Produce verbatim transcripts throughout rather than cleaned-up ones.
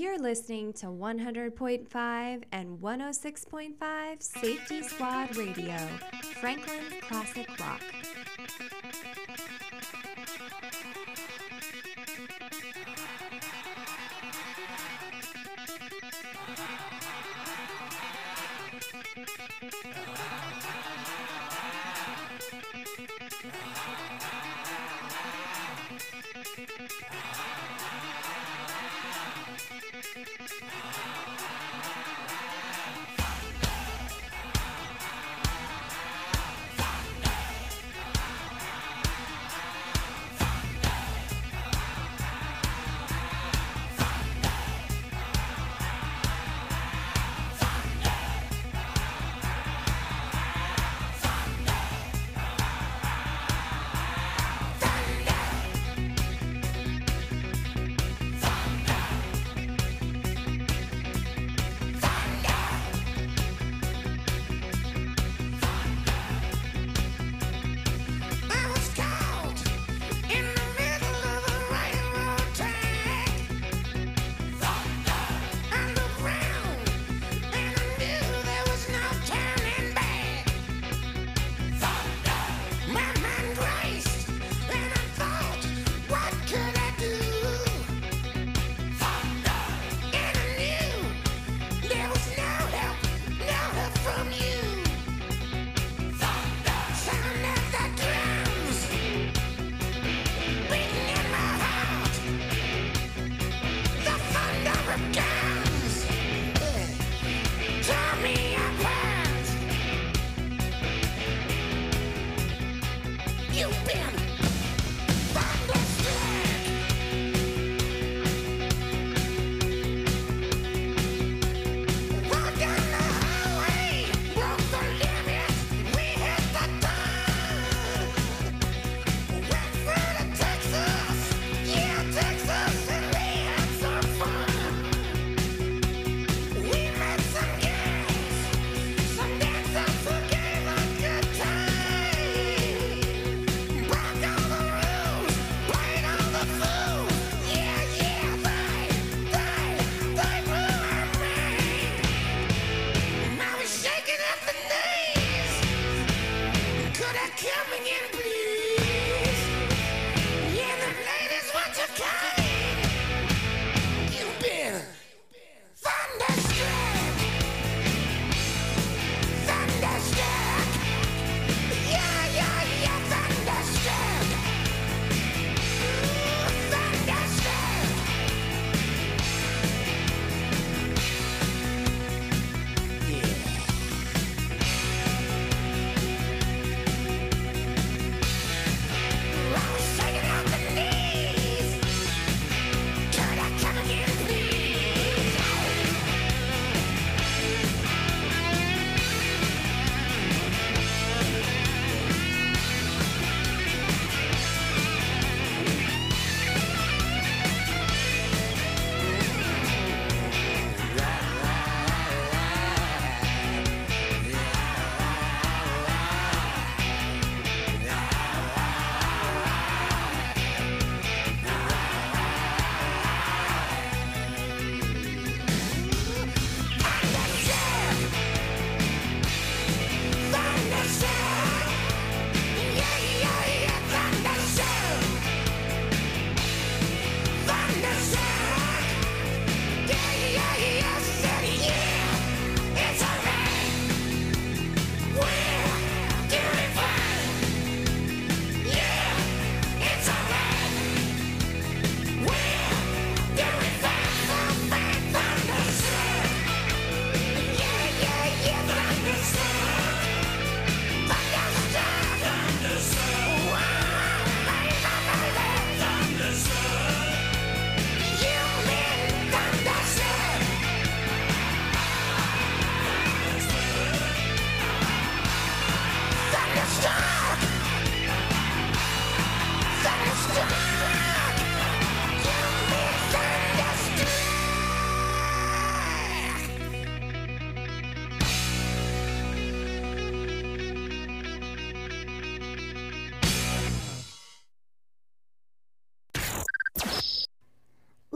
You're listening to one hundred point five and one oh six point five Safety Squad Radio, Franklin's Classic Rock.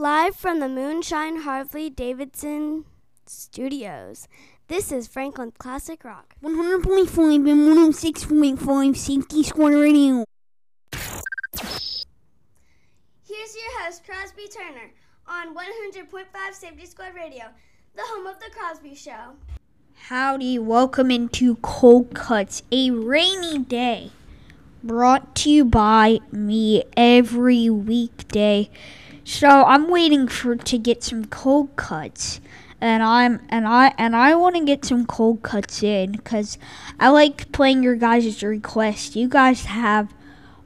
Live from the Moonshine Harley-Davidson Studios, this is Franklin's Classic Rock. one hundred point five and one oh six point five Safety Squad Radio. Here's your host, Crosby Turner, on one hundred point five Safety Squad Radio, the home of The Crosby Show. Howdy, welcome into Cold Cuts, a rainy day. Brought to you by me every weekday. So I'm waiting for to get some cold cuts, and I'm and I and I want to get some cold cuts in because I like playing your guys' requests. You guys have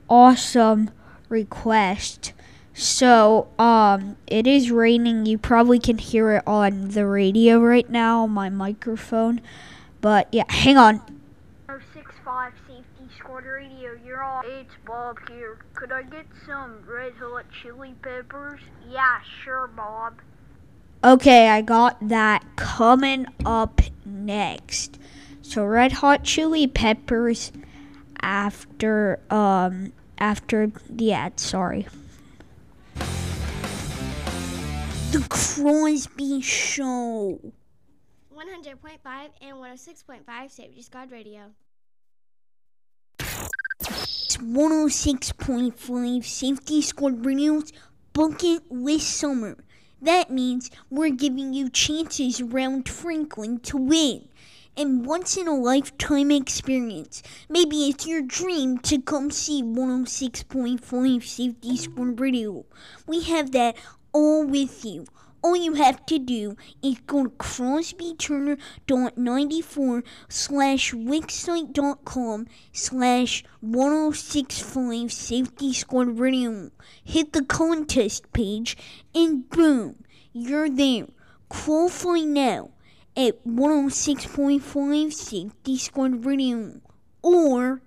awesome requests. So um, it is raining. You probably can hear it on the radio right now, on my microphone. But yeah, hang on. oh six five Safety Squad Radio, you're on. It's Bob here. Could I get some Red Hot Chili Peppers? Yeah, sure, Bob. Okay, I got that coming up next. So Red Hot Chili Peppers after, um, after the ad, sorry. The Crosby Show. one hundred point five and one oh six point five Safety Squad Radio. It's one oh six point five Safety Squad Radio's Bucket List Summer. That means we're giving you chances around Franklin to win. And once-in-a-lifetime experience. Maybe it's your dream to come see one oh six point five Safety Squad Radio. We have that all with you. All you have to do is go to crosbyturner.94 slash wixsite.com slash 1065 Safety Squad Radio. Hit the contest page and boom, you're there. Qualify now at one oh six point five Safety Squad Radio. Or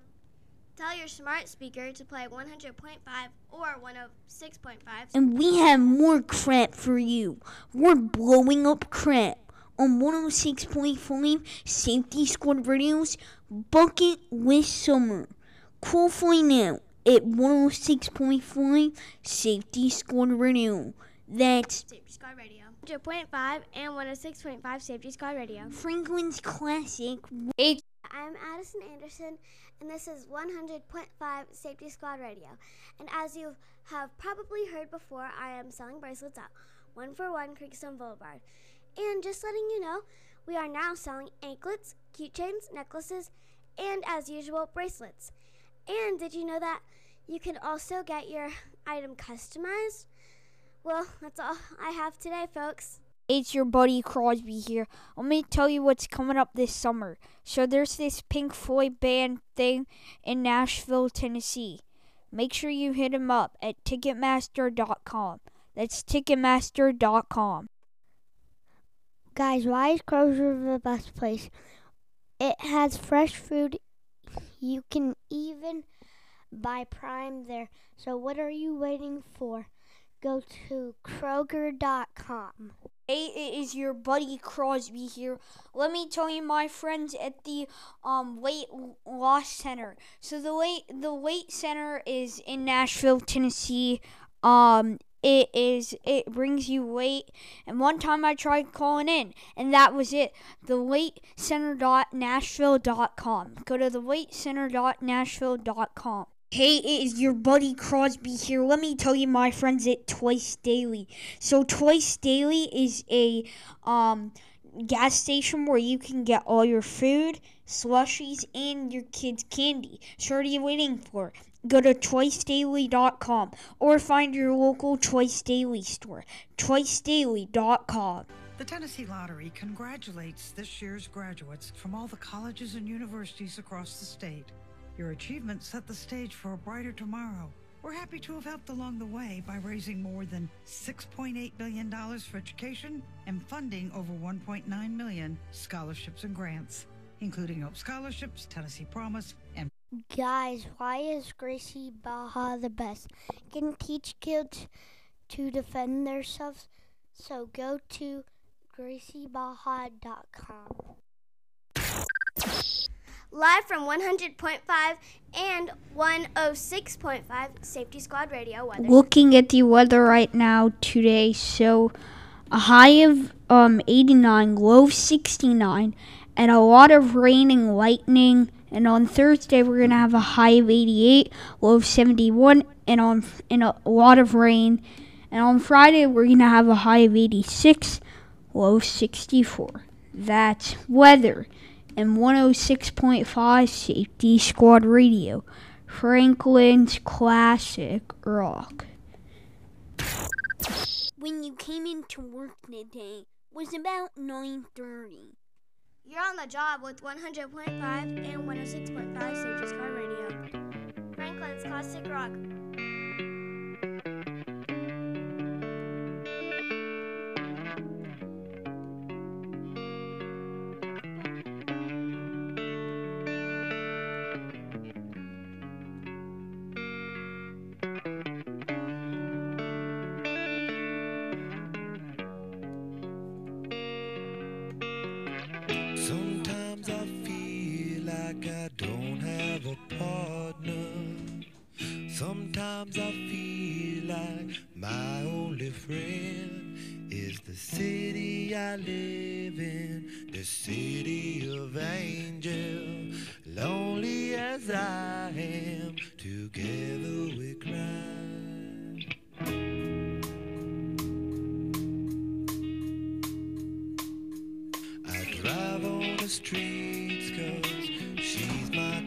tell your smart speaker to play one hundred point five or one oh six point five. And we have more crap for you. We're blowing up crap on one oh six point five Safety Squad Radio's Bucket List Summer. Qualify now at one oh six point five Safety Squad Radio. That's Safety Squad Radio. one hundred point five and one oh six point five Safety Squad Radio. Franklin's Classic. Eight. I'm Addison Anderson, and this is one hundred point five Safety Squad Radio. And as you have probably heard before, I am selling bracelets at one forty-one Creekstone Boulevard. And just letting you know, we are now selling anklets, cute chains, necklaces, and as usual, bracelets. And did you know that you can also get your item customized? Well, that's all I have today, folks. It's your buddy Crosby here. Let me tell you what's coming up this summer. So there's this Pink Floyd band thing in Nashville, Tennessee. Make sure you hit him up at Ticketmaster dot com. That's Ticketmaster dot com. Guys, why is Kroger the best place? It has fresh food. You can even buy Prime there. So what are you waiting for? Go to Kroger dot com. Hey, it is your buddy Crosby here. Let me tell you, my friends at the um Late Loss Center. So the late the Late Center is in Nashville, Tennessee. Um, it is it brings you late. And one time I tried calling in, and that was it. The late center dot nashville dot com. Go to the late center dot nashville dot com. Hey, it is your buddy Crosby here. Let me tell you, my friends at Twice Daily. So Twice Daily is a um, gas station where you can get all your food, slushies, and your kids' candy. So what are you waiting for? Go to twice daily dot com or find your local Twice Daily store. twice daily dot com. The Tennessee Lottery congratulates this year's graduates from all the colleges and universities across the state. Your achievements set the stage for a brighter tomorrow. We're happy to have helped along the way by raising more than six point eight billion dollars for education and funding over one point nine million scholarships and grants, including Hope Scholarships, Tennessee Promise, and... Guys, why is Gracie Baja the best? Can teach kids to defend themselves, so go to gracie baja dot com. live from one hundred point five and one oh six point five Safety Squad Radio weather. Looking at the weather right now today, so a high of um, eighty-nine, low sixty-nine, and a lot of rain and lightning. And on Thursday, we're going to have a high of eighty-eight, low of seventy-one, and, on, and a lot of rain. And on Friday, we're going to have a high of eighty-six, low of sixty-four. That's weather. And one oh six point five Safety Squad Radio. Franklin's Classic Rock. When you came into work today, was about nine thirty. You're on the job with one hundred point five and one oh six point five Safety Squad Radio. Franklin's Classic Rock. Sometimes I feel like my only friend is the city I live in, the city of angels. Lonely as I am, together we cry. I drive on the streets 'cause she's my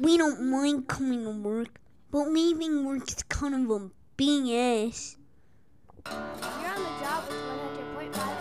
we don't mind coming to work, but leaving work is kind of a B S. You're on the job with one hundred point five.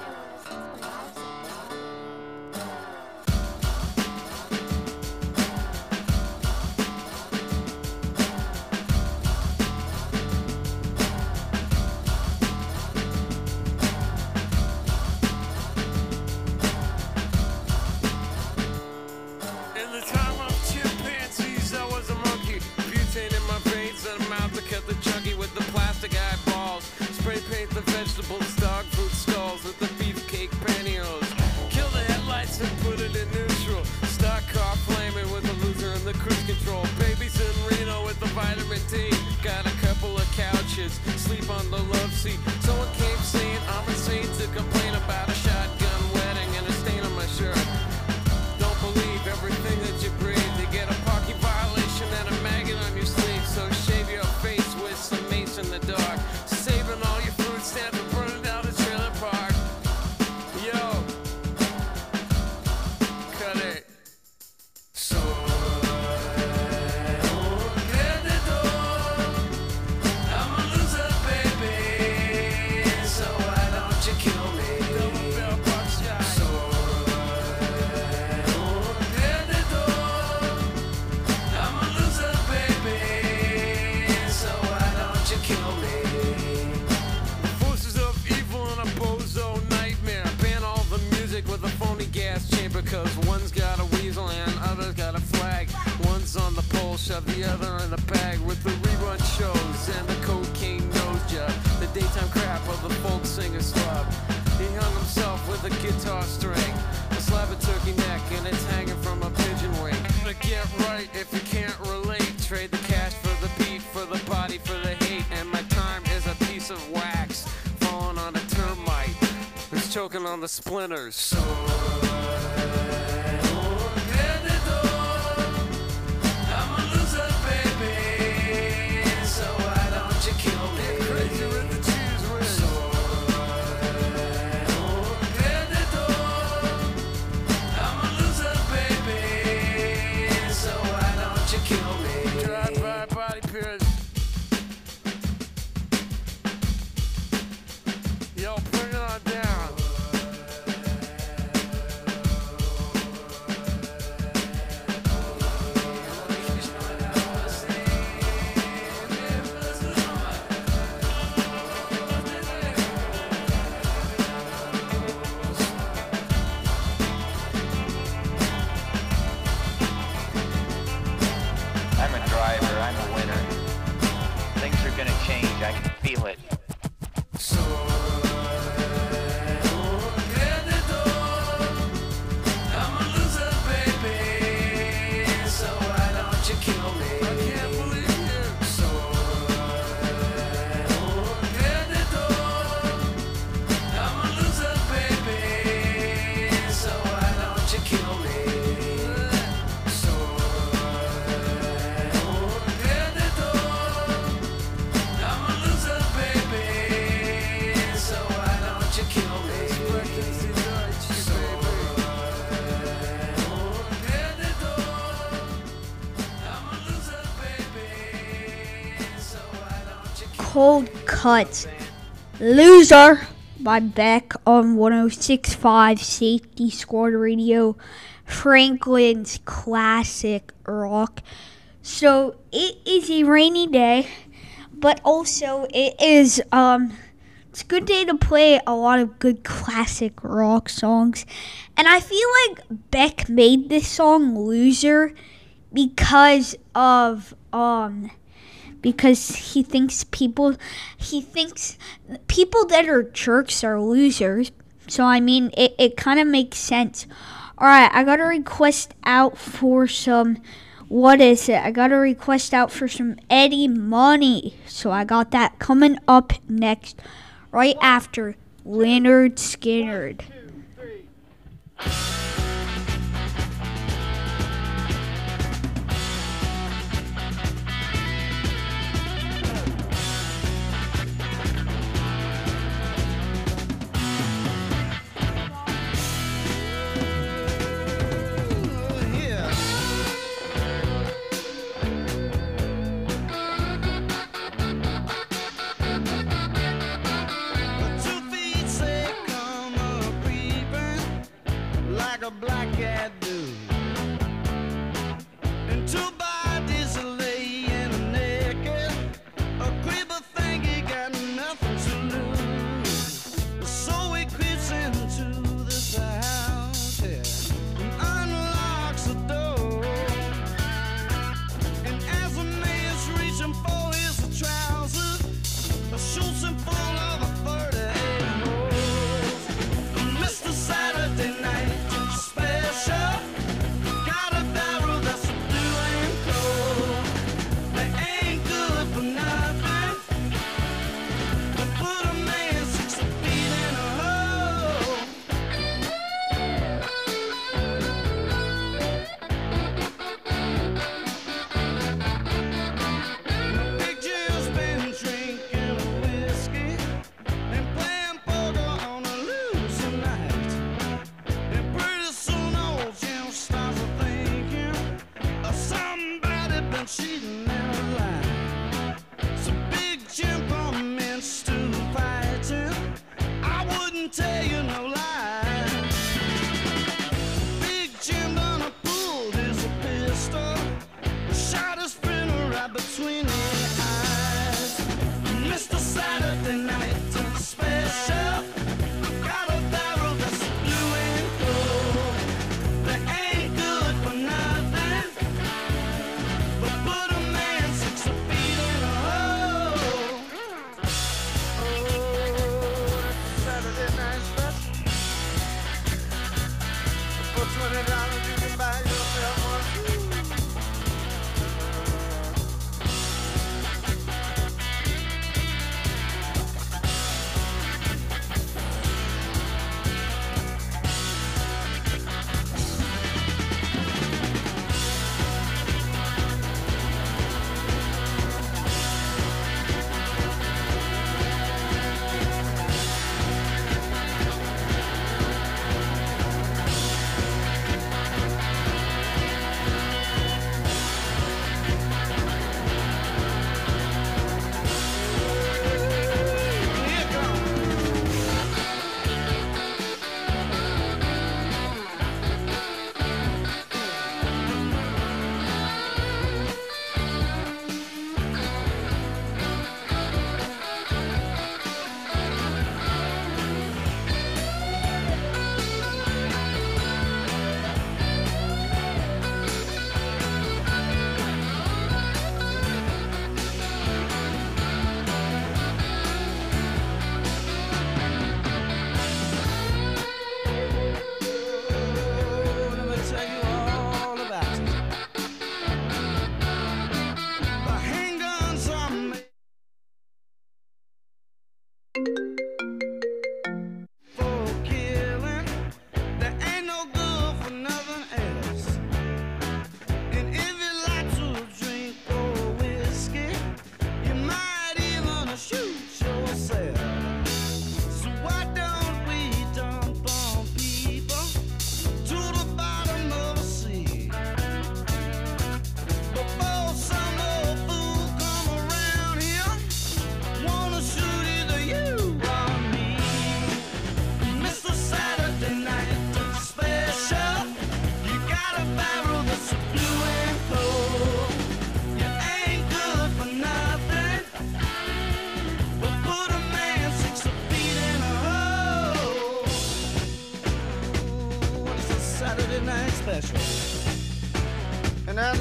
Choking on the splinters. So Cold Cuts, Loser by Beck on one oh six point five Safety Squad Radio, Franklin's Classic Rock. So it is a rainy day, but also it is, um, it's a good day to play a lot of good classic rock songs. And I feel like Beck made this song, Loser, because of, um... because he thinks people, he thinks people that are jerks are losers. So, I mean, it, it kind of makes sense. All right, I got a request out for some, what is it? I got a request out for some Eddie Money. So, I got that coming up next, right after Lynyrd Skynyrd. One, two, three.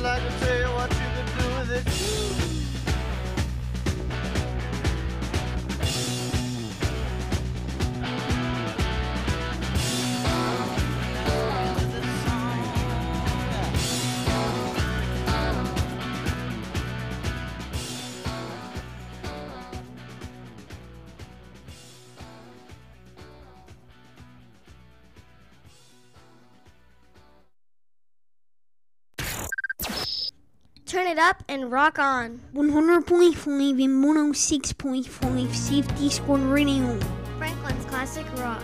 till I can tell you what you can do with it. Turn it up and rock on. one hundred point five and one oh six point five Safety Squad Radio. Franklin's Classic Rock.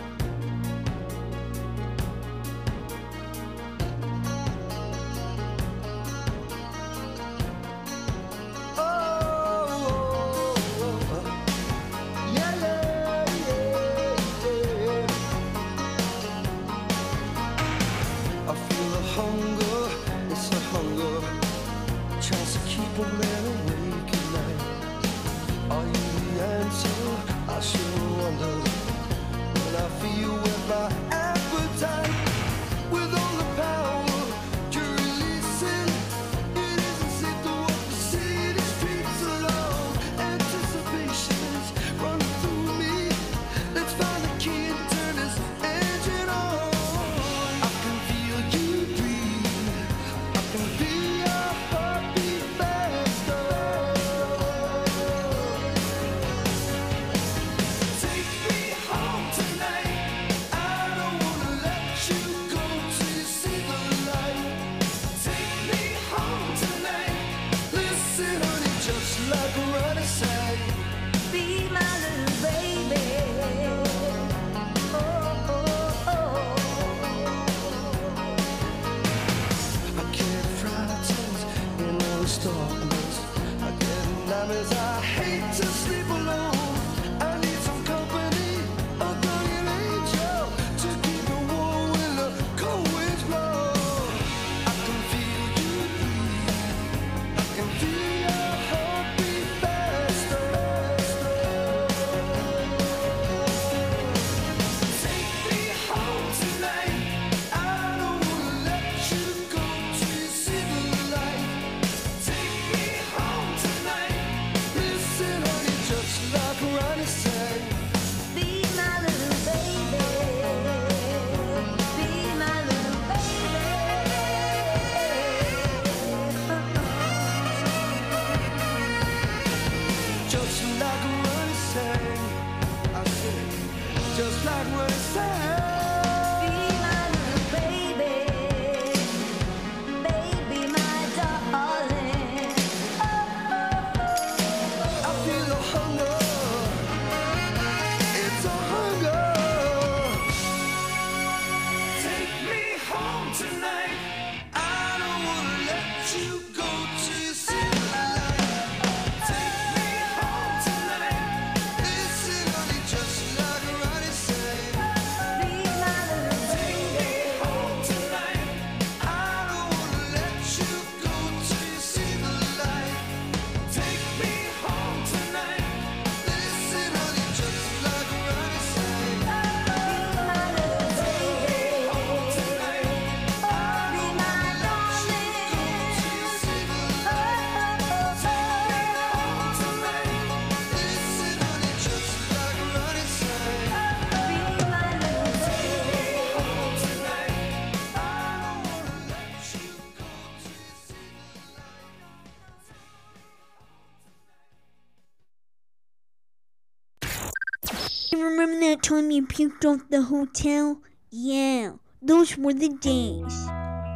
Time you puked off the hotel? Yeah, those were the days.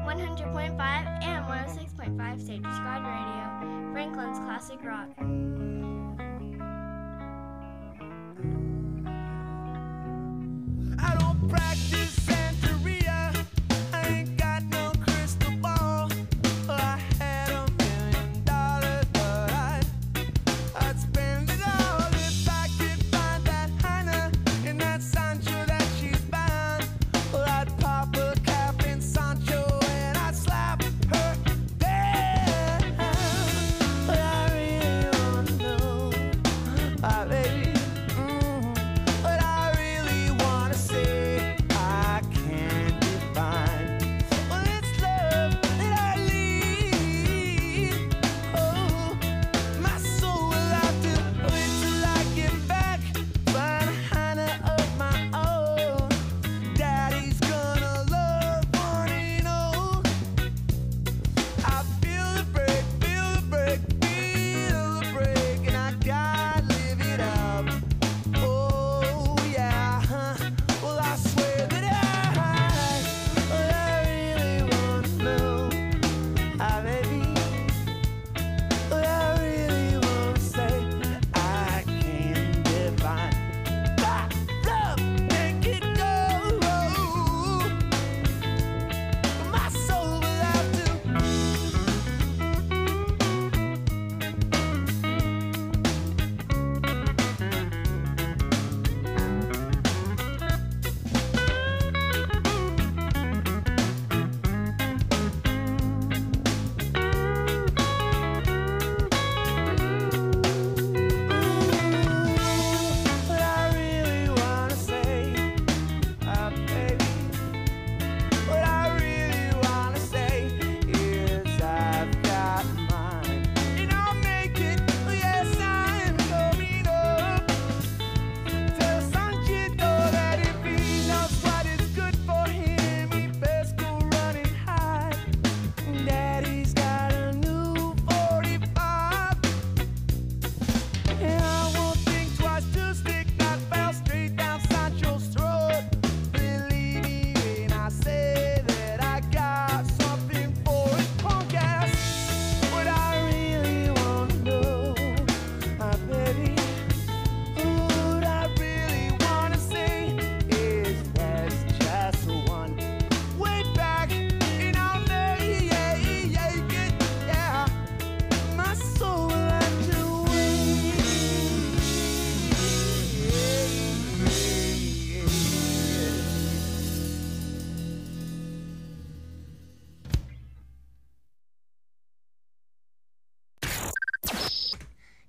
one hundred point five and one oh six point five Safety Squad Radio, Franklin's Classic Rock. I don't practice Santeria. I ain't got no crystal ball. Well, I had a million dollars, but I, I'd spend it all. Her dad. I really wanna know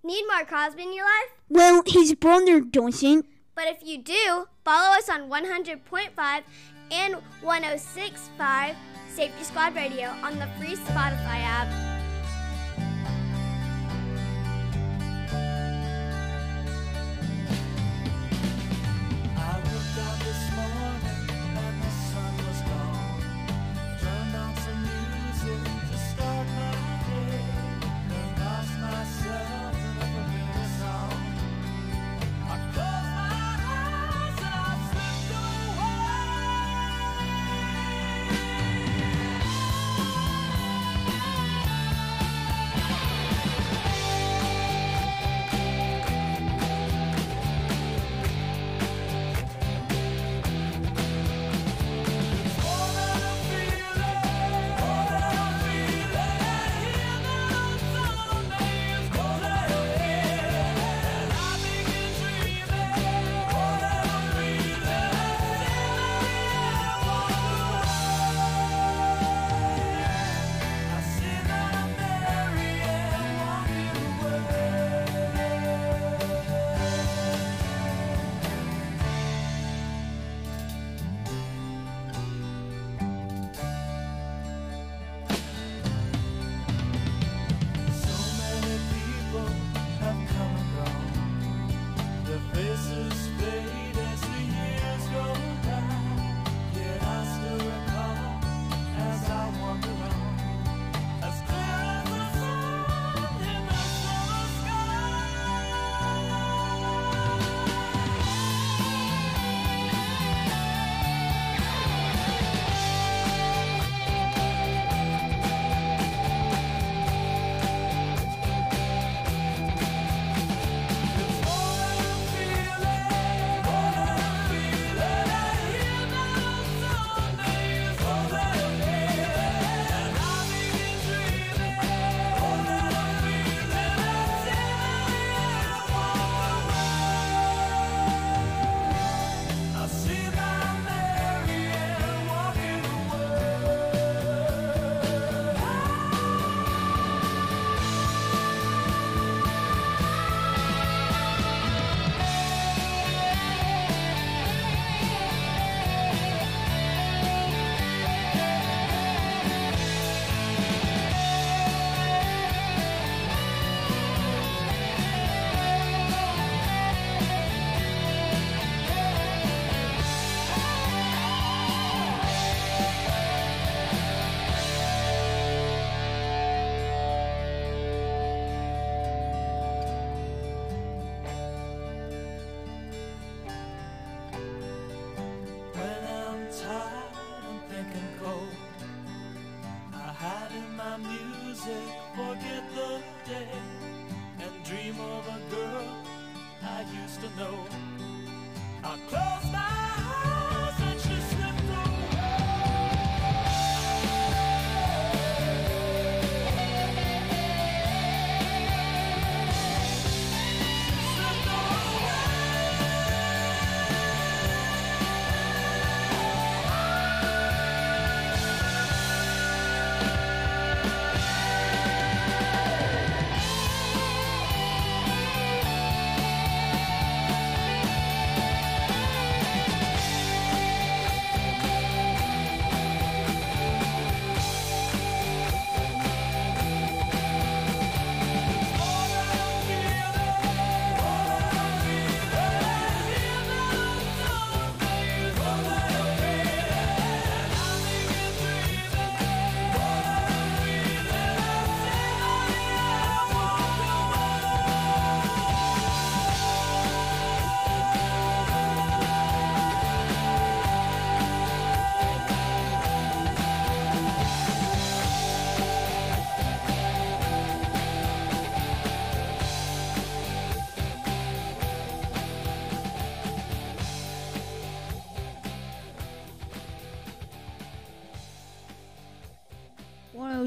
Need more Crosby in your life? Well, his brother doesn't. But if you do, follow us on one hundred point five and one oh six point five Safety Squad Radio on the free Spotify app.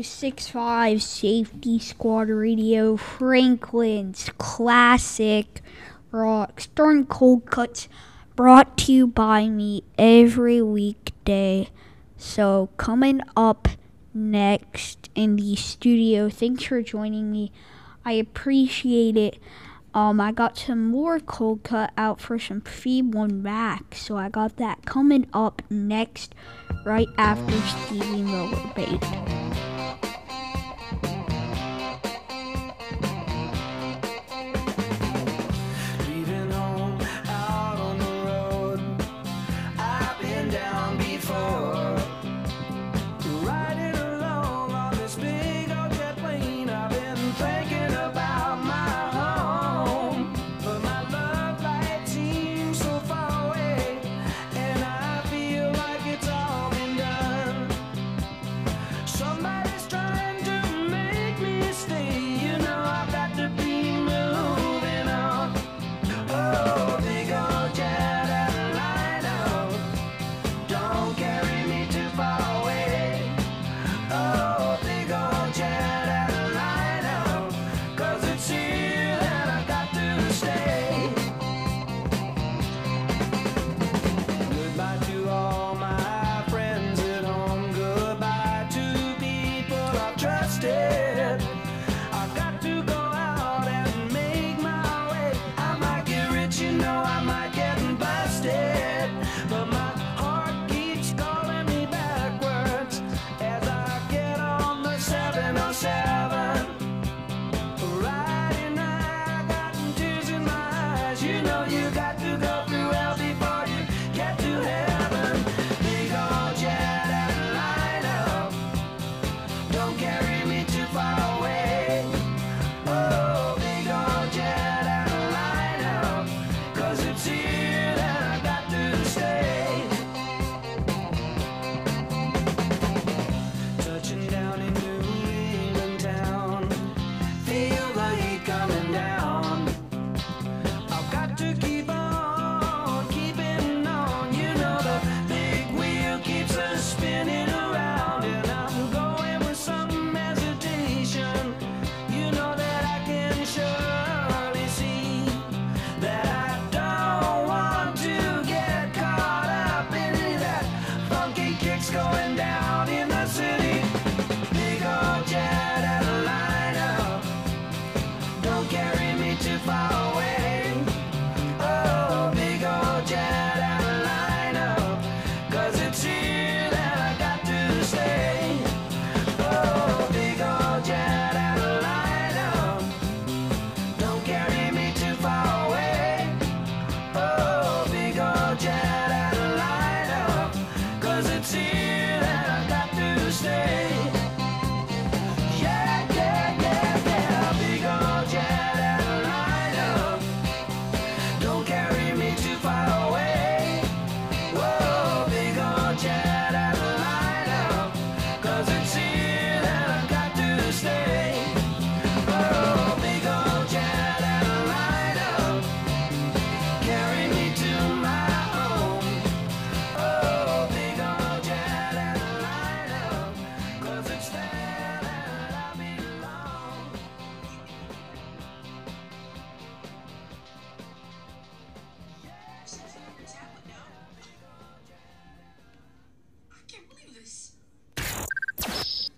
six five Safety Squad Radio, Franklin's Classic Rock, Stone Cold Cuts, brought to you by me every weekday. So coming up next in the studio, thanks for joining me. I appreciate it. Um, I got some more cold cut out for some free one rack, so I got that coming up next, right after Stevie Miller Baked.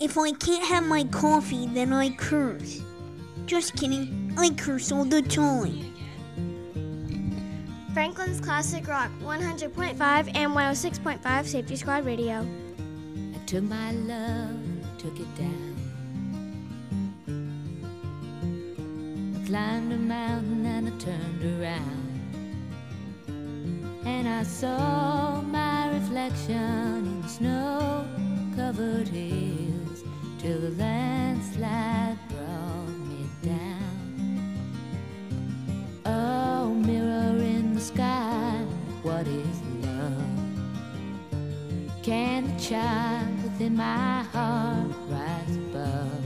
If I can't have my coffee, then I curse. Just kidding, I curse all the time. Franklin's Classic Rock, one hundred point five and one oh six point five Safety Squad Radio. I took my love, took it down. I climbed a mountain and I turned around. And I saw my reflection in the snow-covered hills. Till the landslide brought me down. Oh, mirror in the sky, what is love? Can the child within my heart rise above?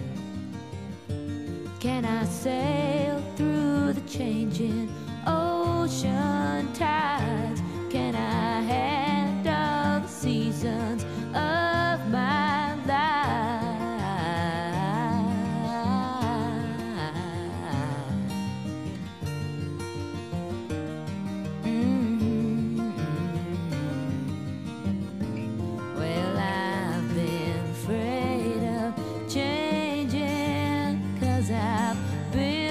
Can I sail through the changing ocean tides? Can I handle the seasons of my life? I've been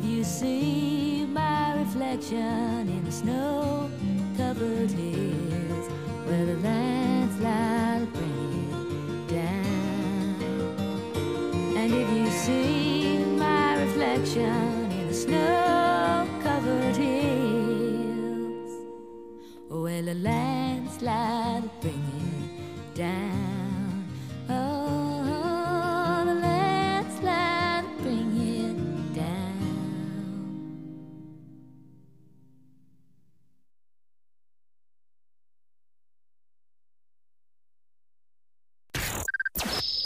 If you see my reflection in the snow-covered hills, where the landslide bring it down. And if you see my reflection in the snow-covered hills, where the landslide bring it down.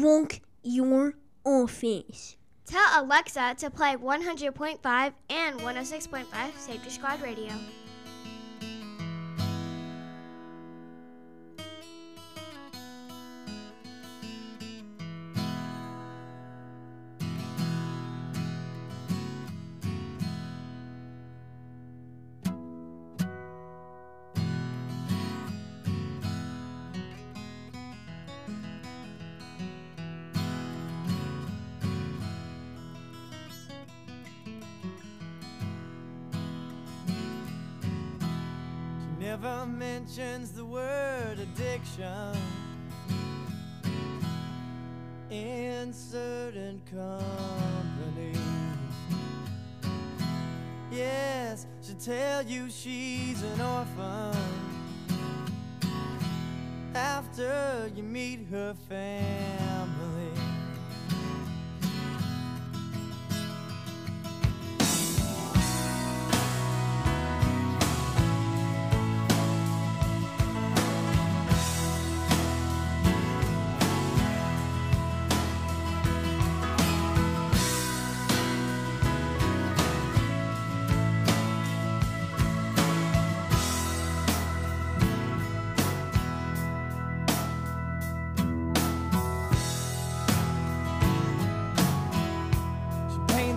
Wonk your office. Tell Alexa to play one hundred point five and one oh six point five Safety Squad Radio. Never mentions the word addiction in certain company. Yes, she'll tell you she's an orphan after you meet her family.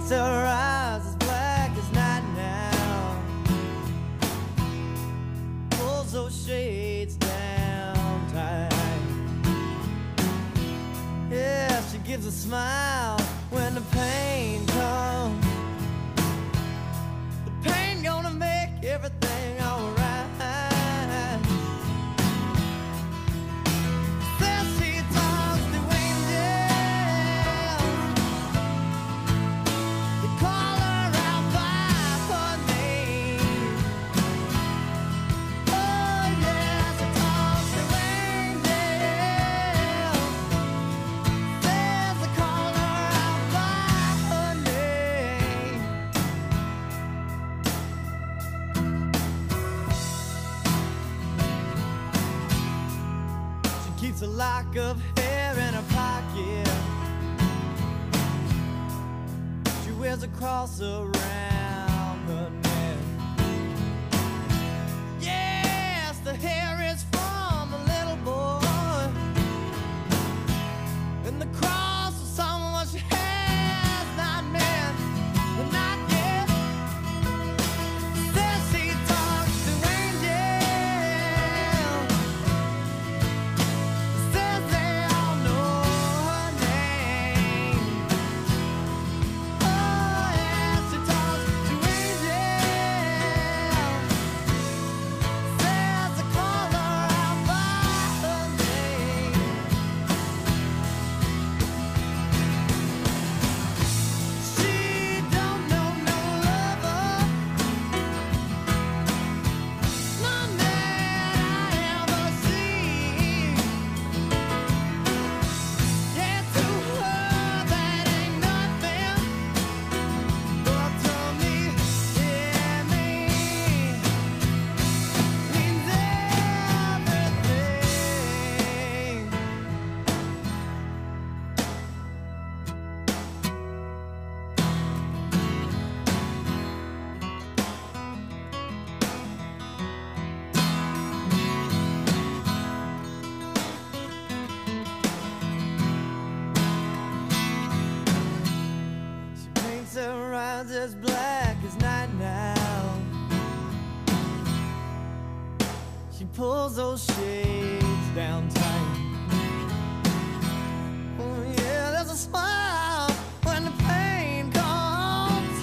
Her eyes as black as night now, pulls those shades down tight. Yeah, she gives a smile when the pain comes. The pain gonna make everything alright. Says she talks to angels, call her out by her name. Oh yes, it calls to angels. Says I call her out by her name. She keeps a lock of hair in her pocket, wears a cross around her neck. Yes, the hair is from a little boy, and the cross is someone she has not met, but not yet. Says she talks to angels, says they all know her name. As black as night now, she pulls those shades down tight. Oh yeah, there's a smile when the pain comes.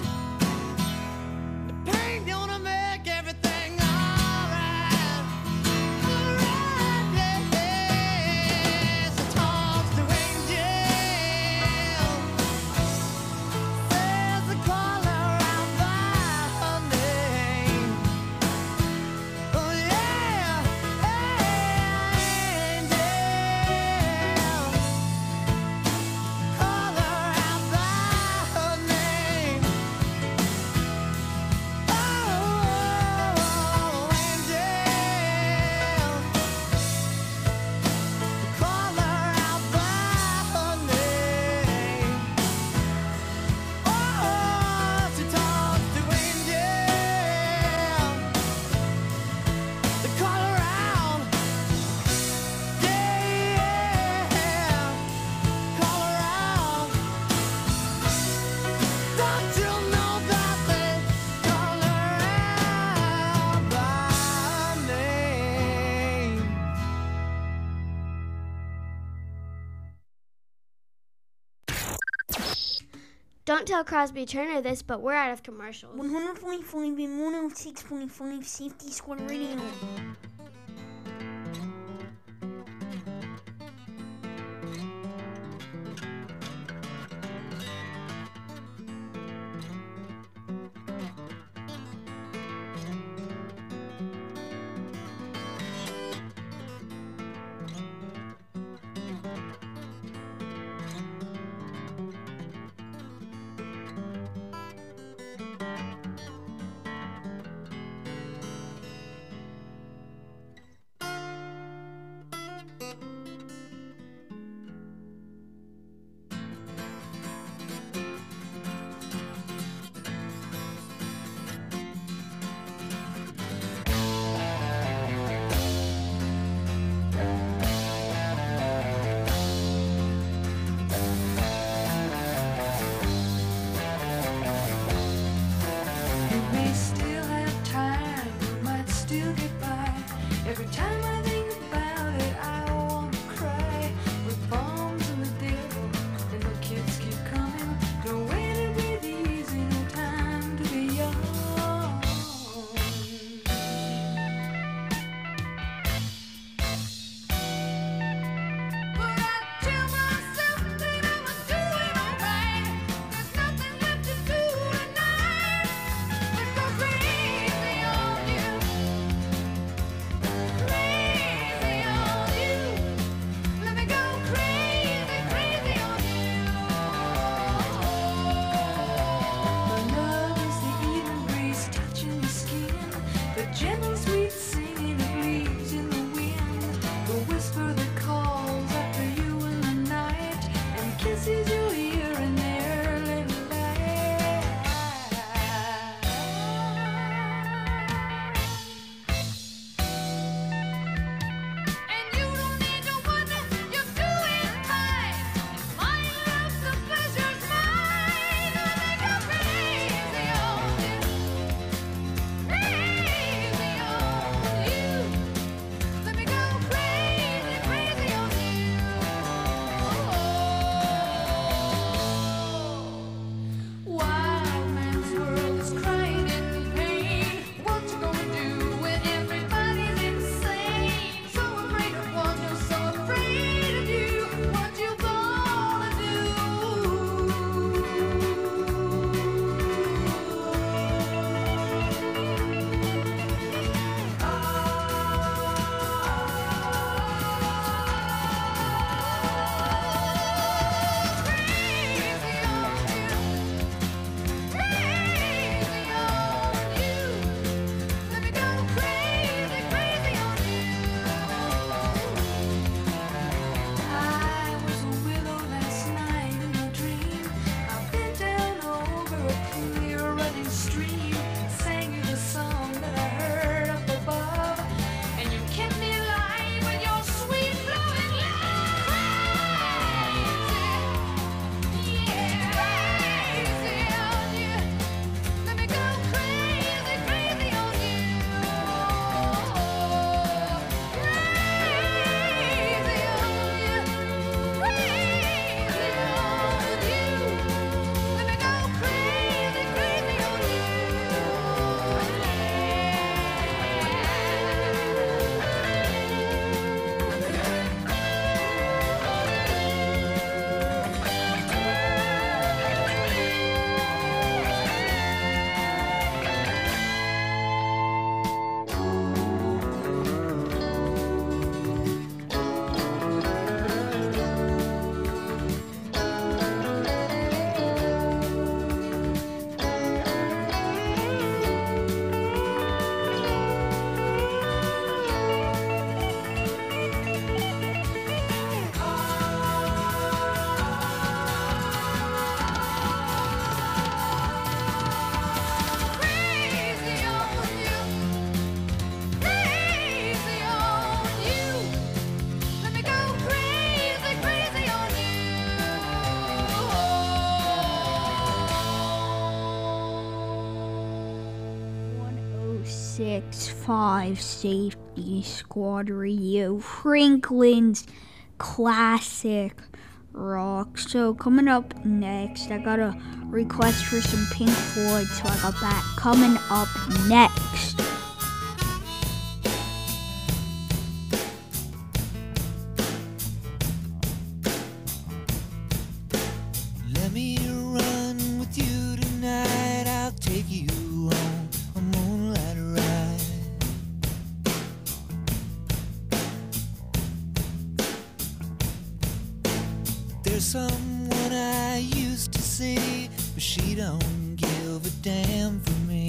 Don't tell Crosby Turner this, but we're out of commercials. one oh five point five and one oh six point five Safety Squad Radio. six five Safety Squad Radio, Franklin's Classic Rock. So coming up next, I got a request for some Pink Floyd, so I got that coming up next. Someone I used to see, but she don't give a damn for me.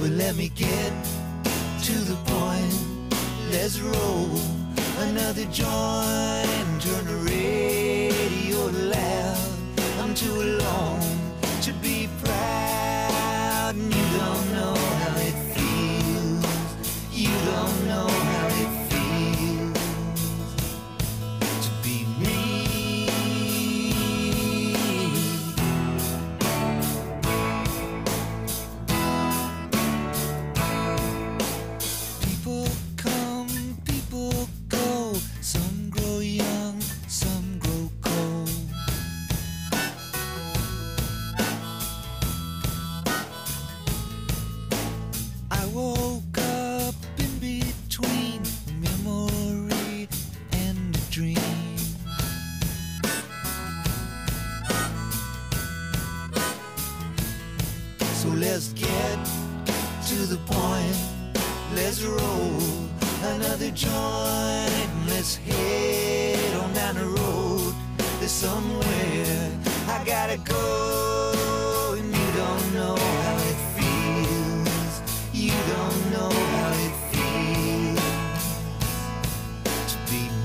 Well, let me get to the point. Let's roll another joint. Turn the radio loud. I'm too alone to be proud, and you don't know how it feels. You don't know how it feels to be me. People come, people go. Some grow young, some grow cold. I woke joint, let's head on down the road. There's somewhere I gotta go, and you don't know how it feels. You don't know how it feels to be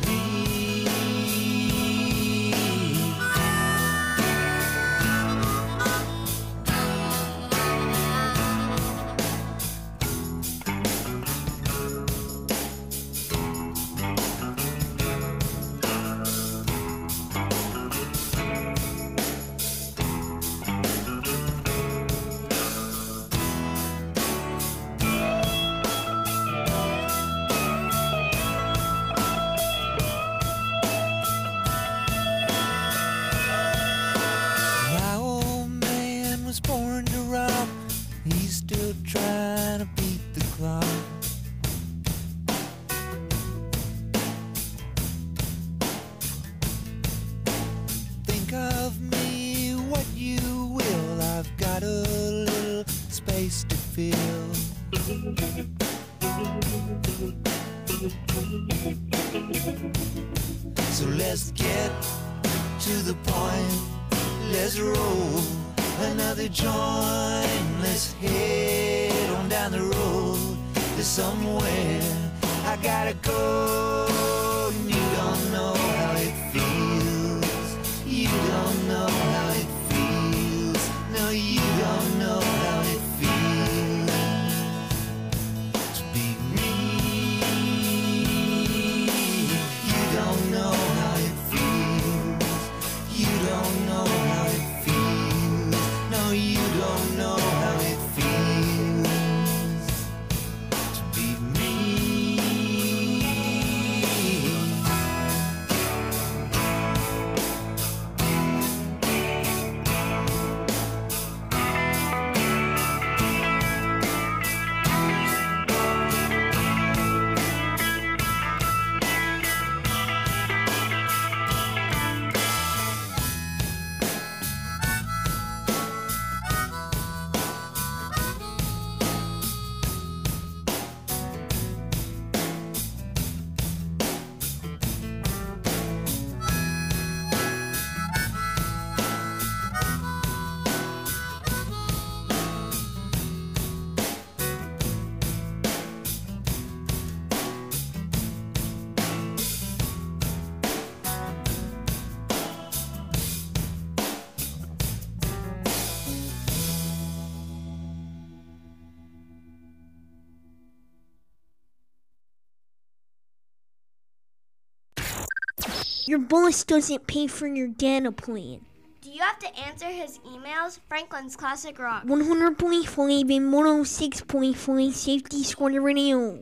Your boss doesn't pay for your data plan. Do you have to answer his emails? Franklin's Classic Rock. one hundred point five and one oh six point five Safety Squad Radio.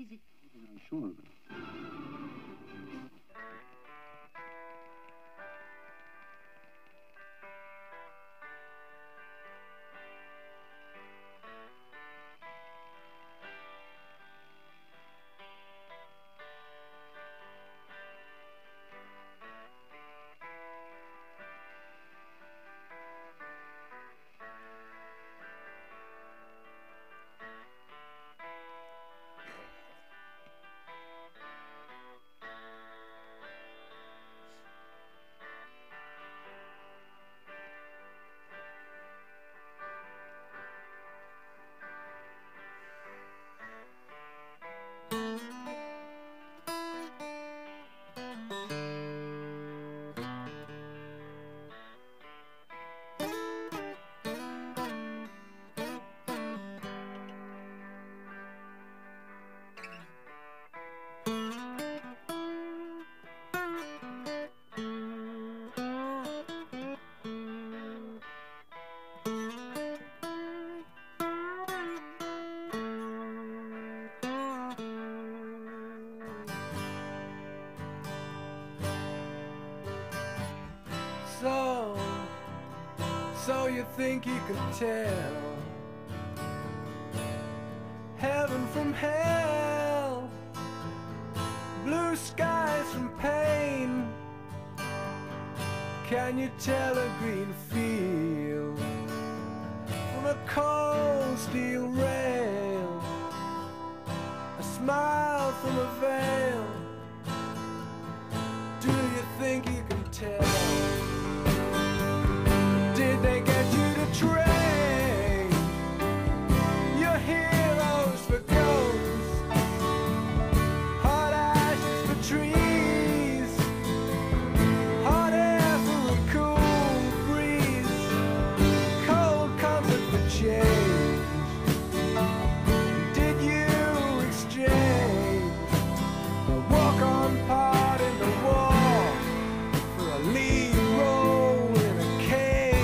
Is it? I'm sure of it. Think you could tell heaven from hell, blue skies from pain? Can you tell a green field from a cold steel rail, a smile from a veil? Do you think you can tell? Did they get you to train your heroes for ghosts, hot ashes for trees, hot air for a cool breeze, cold comfort for change? Did you exchange a walk-on part in the wall for a lead role? Hey!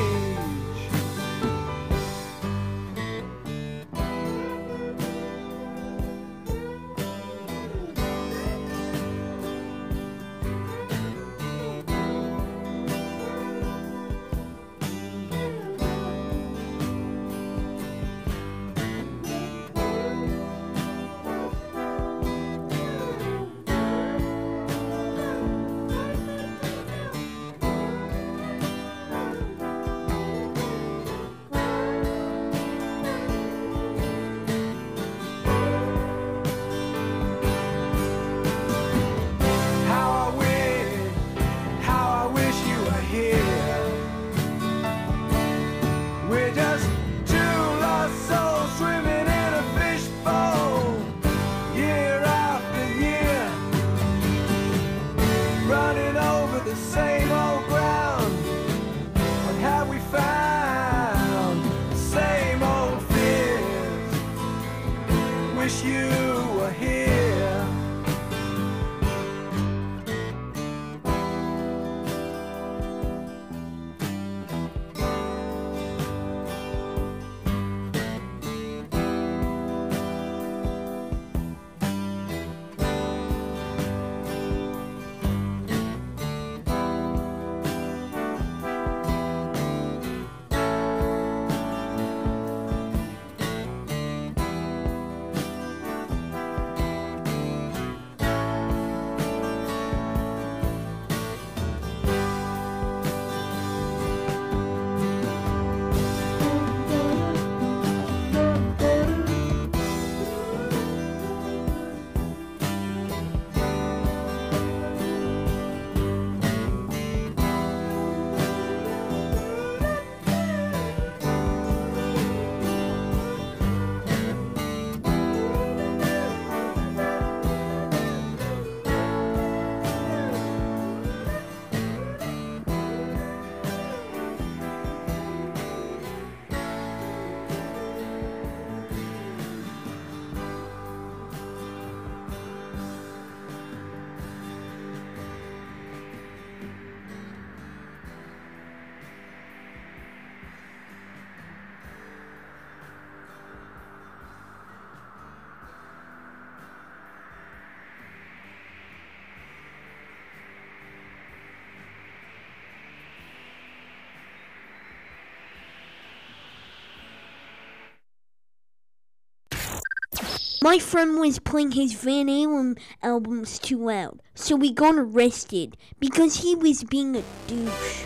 My friend was playing his Van Halen albums too loud, so we got arrested because he was being a douche.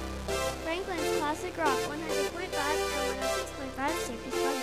Franklin's Classic Rock, one hundred point five and one oh six point five Safety Club Radio.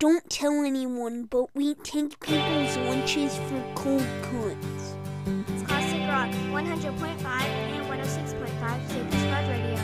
Don't tell anyone, but we take people's lunches for cold cuts. It's Classic Rock, one hundred point five and one oh six point five Safety Squad Radio.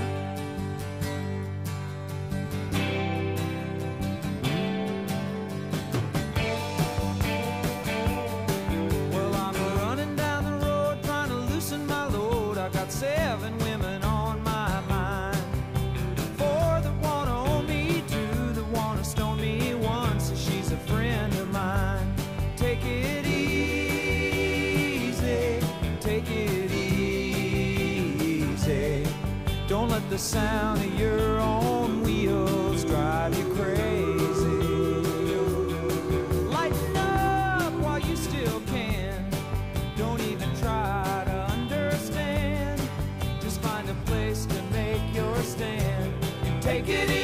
the sound of your own wheels drive you crazy. Lighten up while you still can. Don't even try to understand. Just find a place to make your stand and take it easy.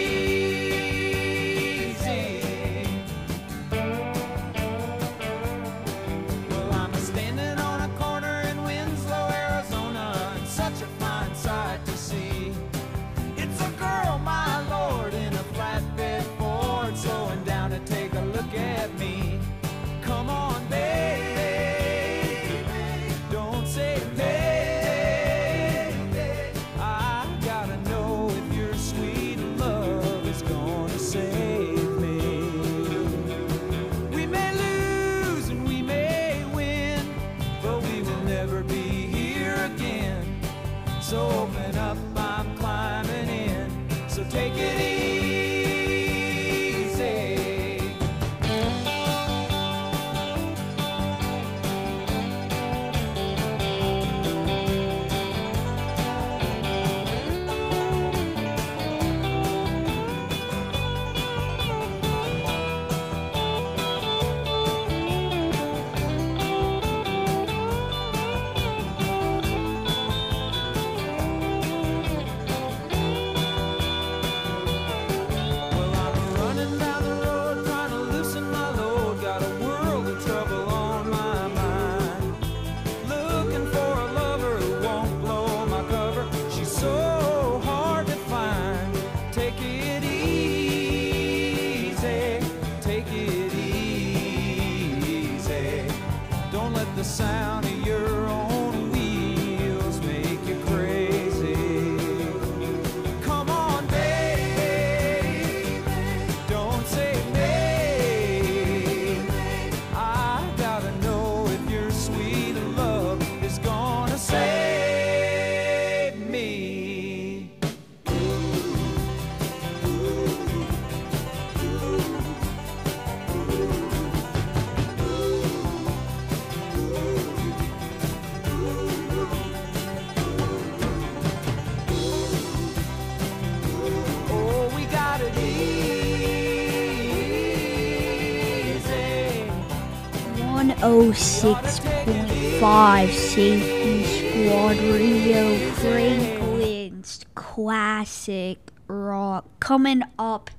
one oh six point five Safety Squad Radio, Franklin's Classic Rock. Coming up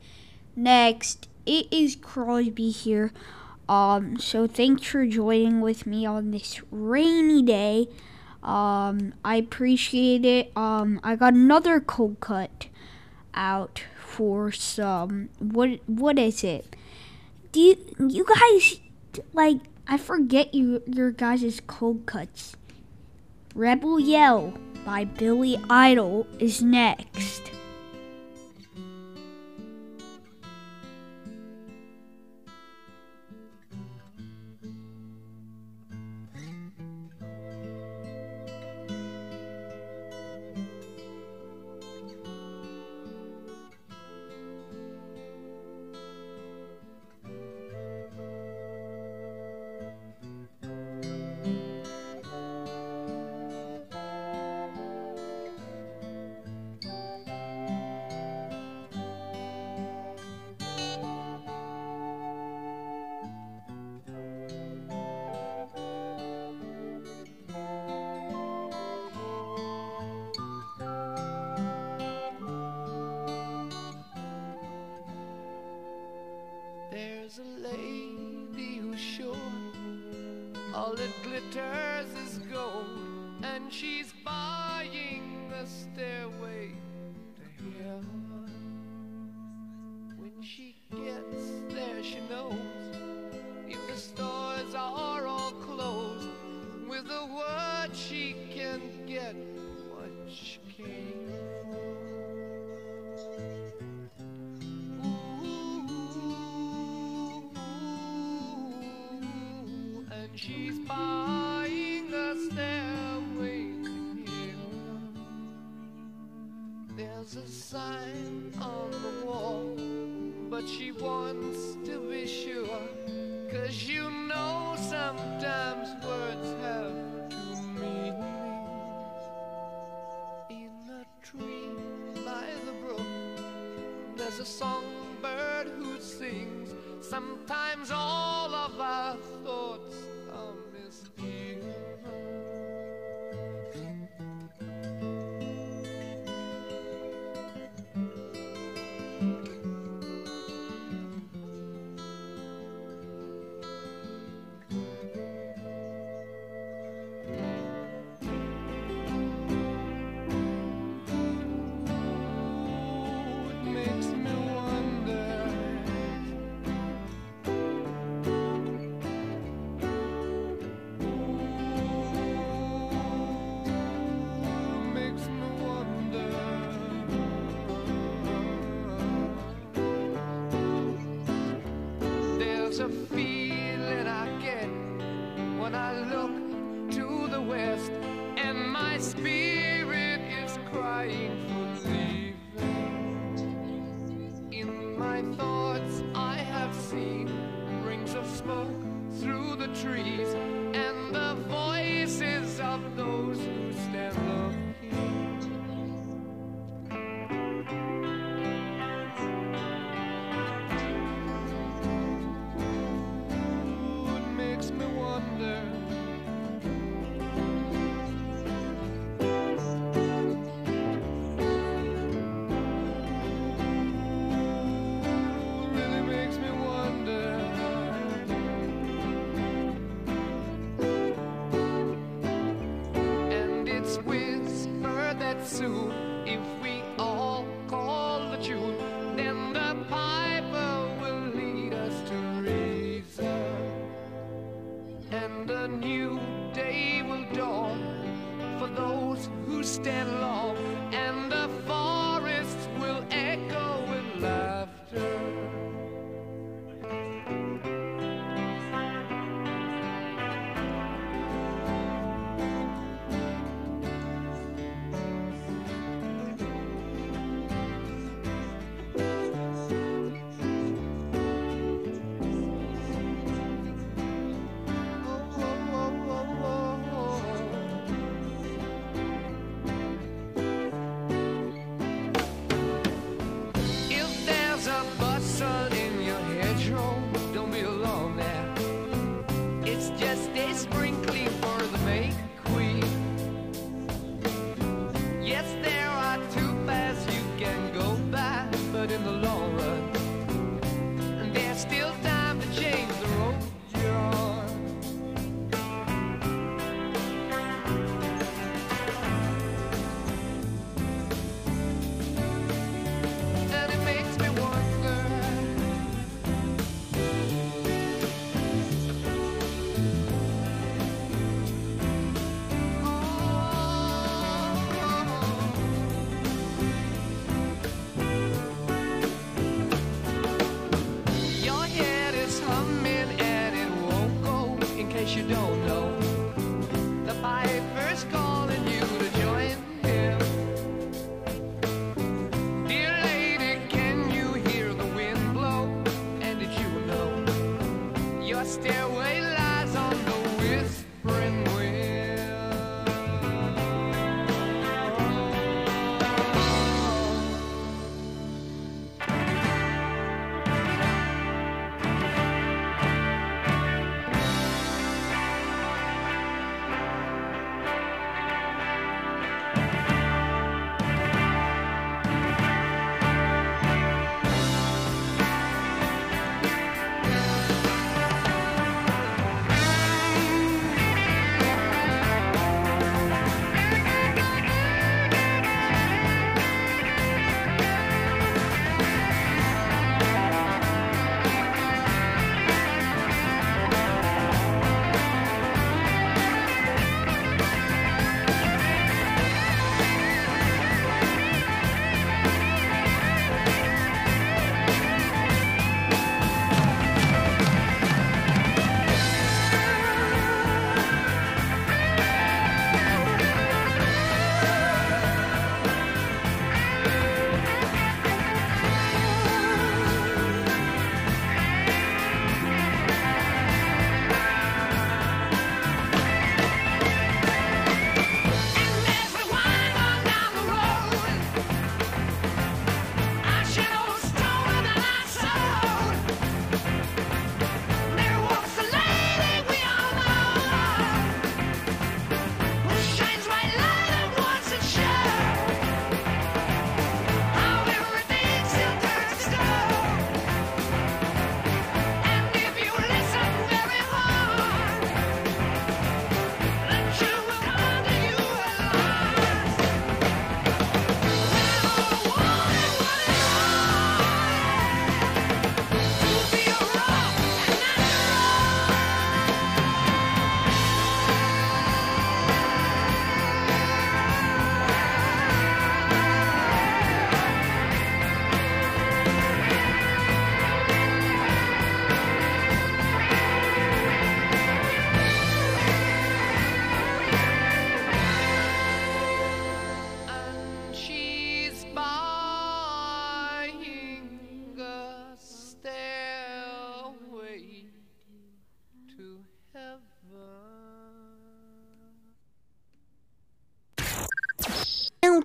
next, it is Crosby here. Um, so thanks for joining with me on this rainy day. Um, I appreciate it. Um, I got another cold cut out for some. What what is it? Do you, you guys like? I forget you your guys' cold cuts. Rebel Yell by Billy Idol is next. She's buying a stairway to heaven. There's a sign on the wall, but she wants to be sure, 'cause you know sometimes words have two meanings. In a dream is a songbird who sings. Sometimes all of our thoughts are missed here.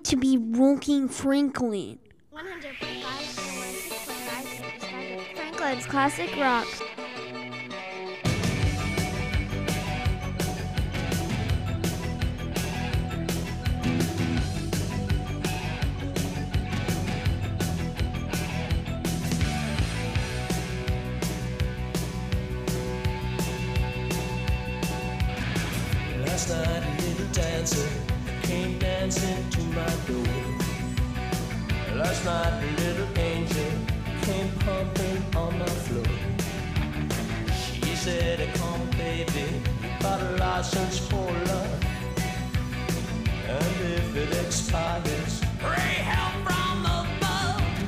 to be walking Franklin. Franklin's Classic Rock. Last night a little dancer came dancing to my door. Last night a little angel came pumping on my floor. She said, come on, baby, you got a license for love, and if it expires, pray help from above.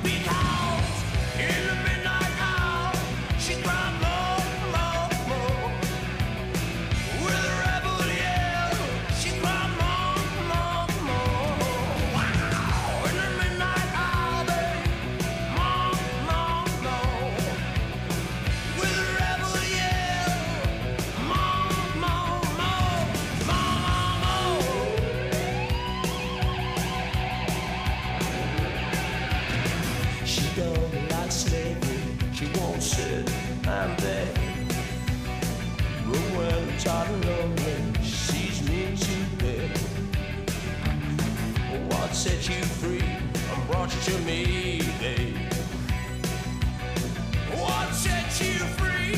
Because in the midnight hour she cried more, more, more. With a rebel yell she cried more, more, more. Wow! In the midnight hour, baby, more, more, more. With a rebel yell, more, more, more, more, more, more. She don't like slavery, she won't sit and beg. But when I'm tired and lonely, she sees me to bed. What set you free and brought you to me, babe? What set you free?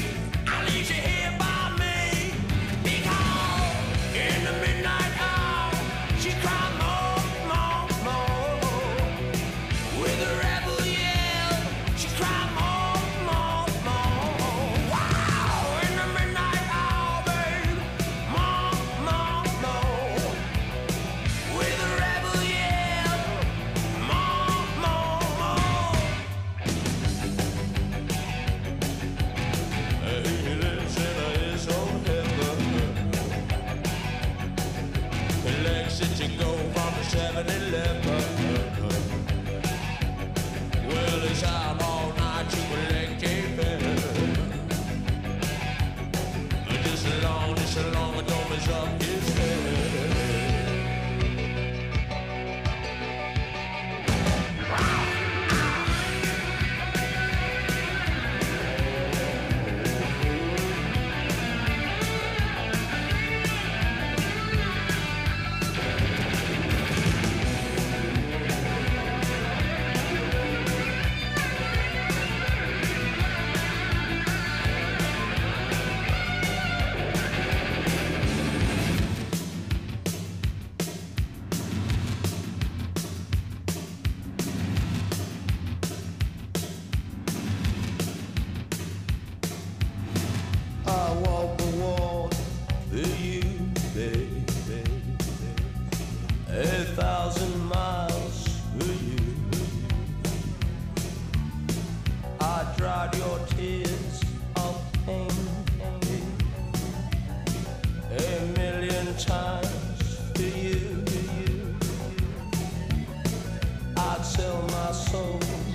I leave you here by me. Because in the midnight hour, she cried more, more, more. With a rebel yell, she cried more, more, more. Wow! In the midnight hour, babe, more, more, more. With a rebel yell, more, more, more. He lives in his own heaven. He likes it to go from the seven eleven. Well, he's out all night to collect a penny. Just as long, just as long, it don't mess up his head. I walk the walk with you, baby, a thousand miles with you. I dried your tears of pain a million times to you. I'd sell my soul.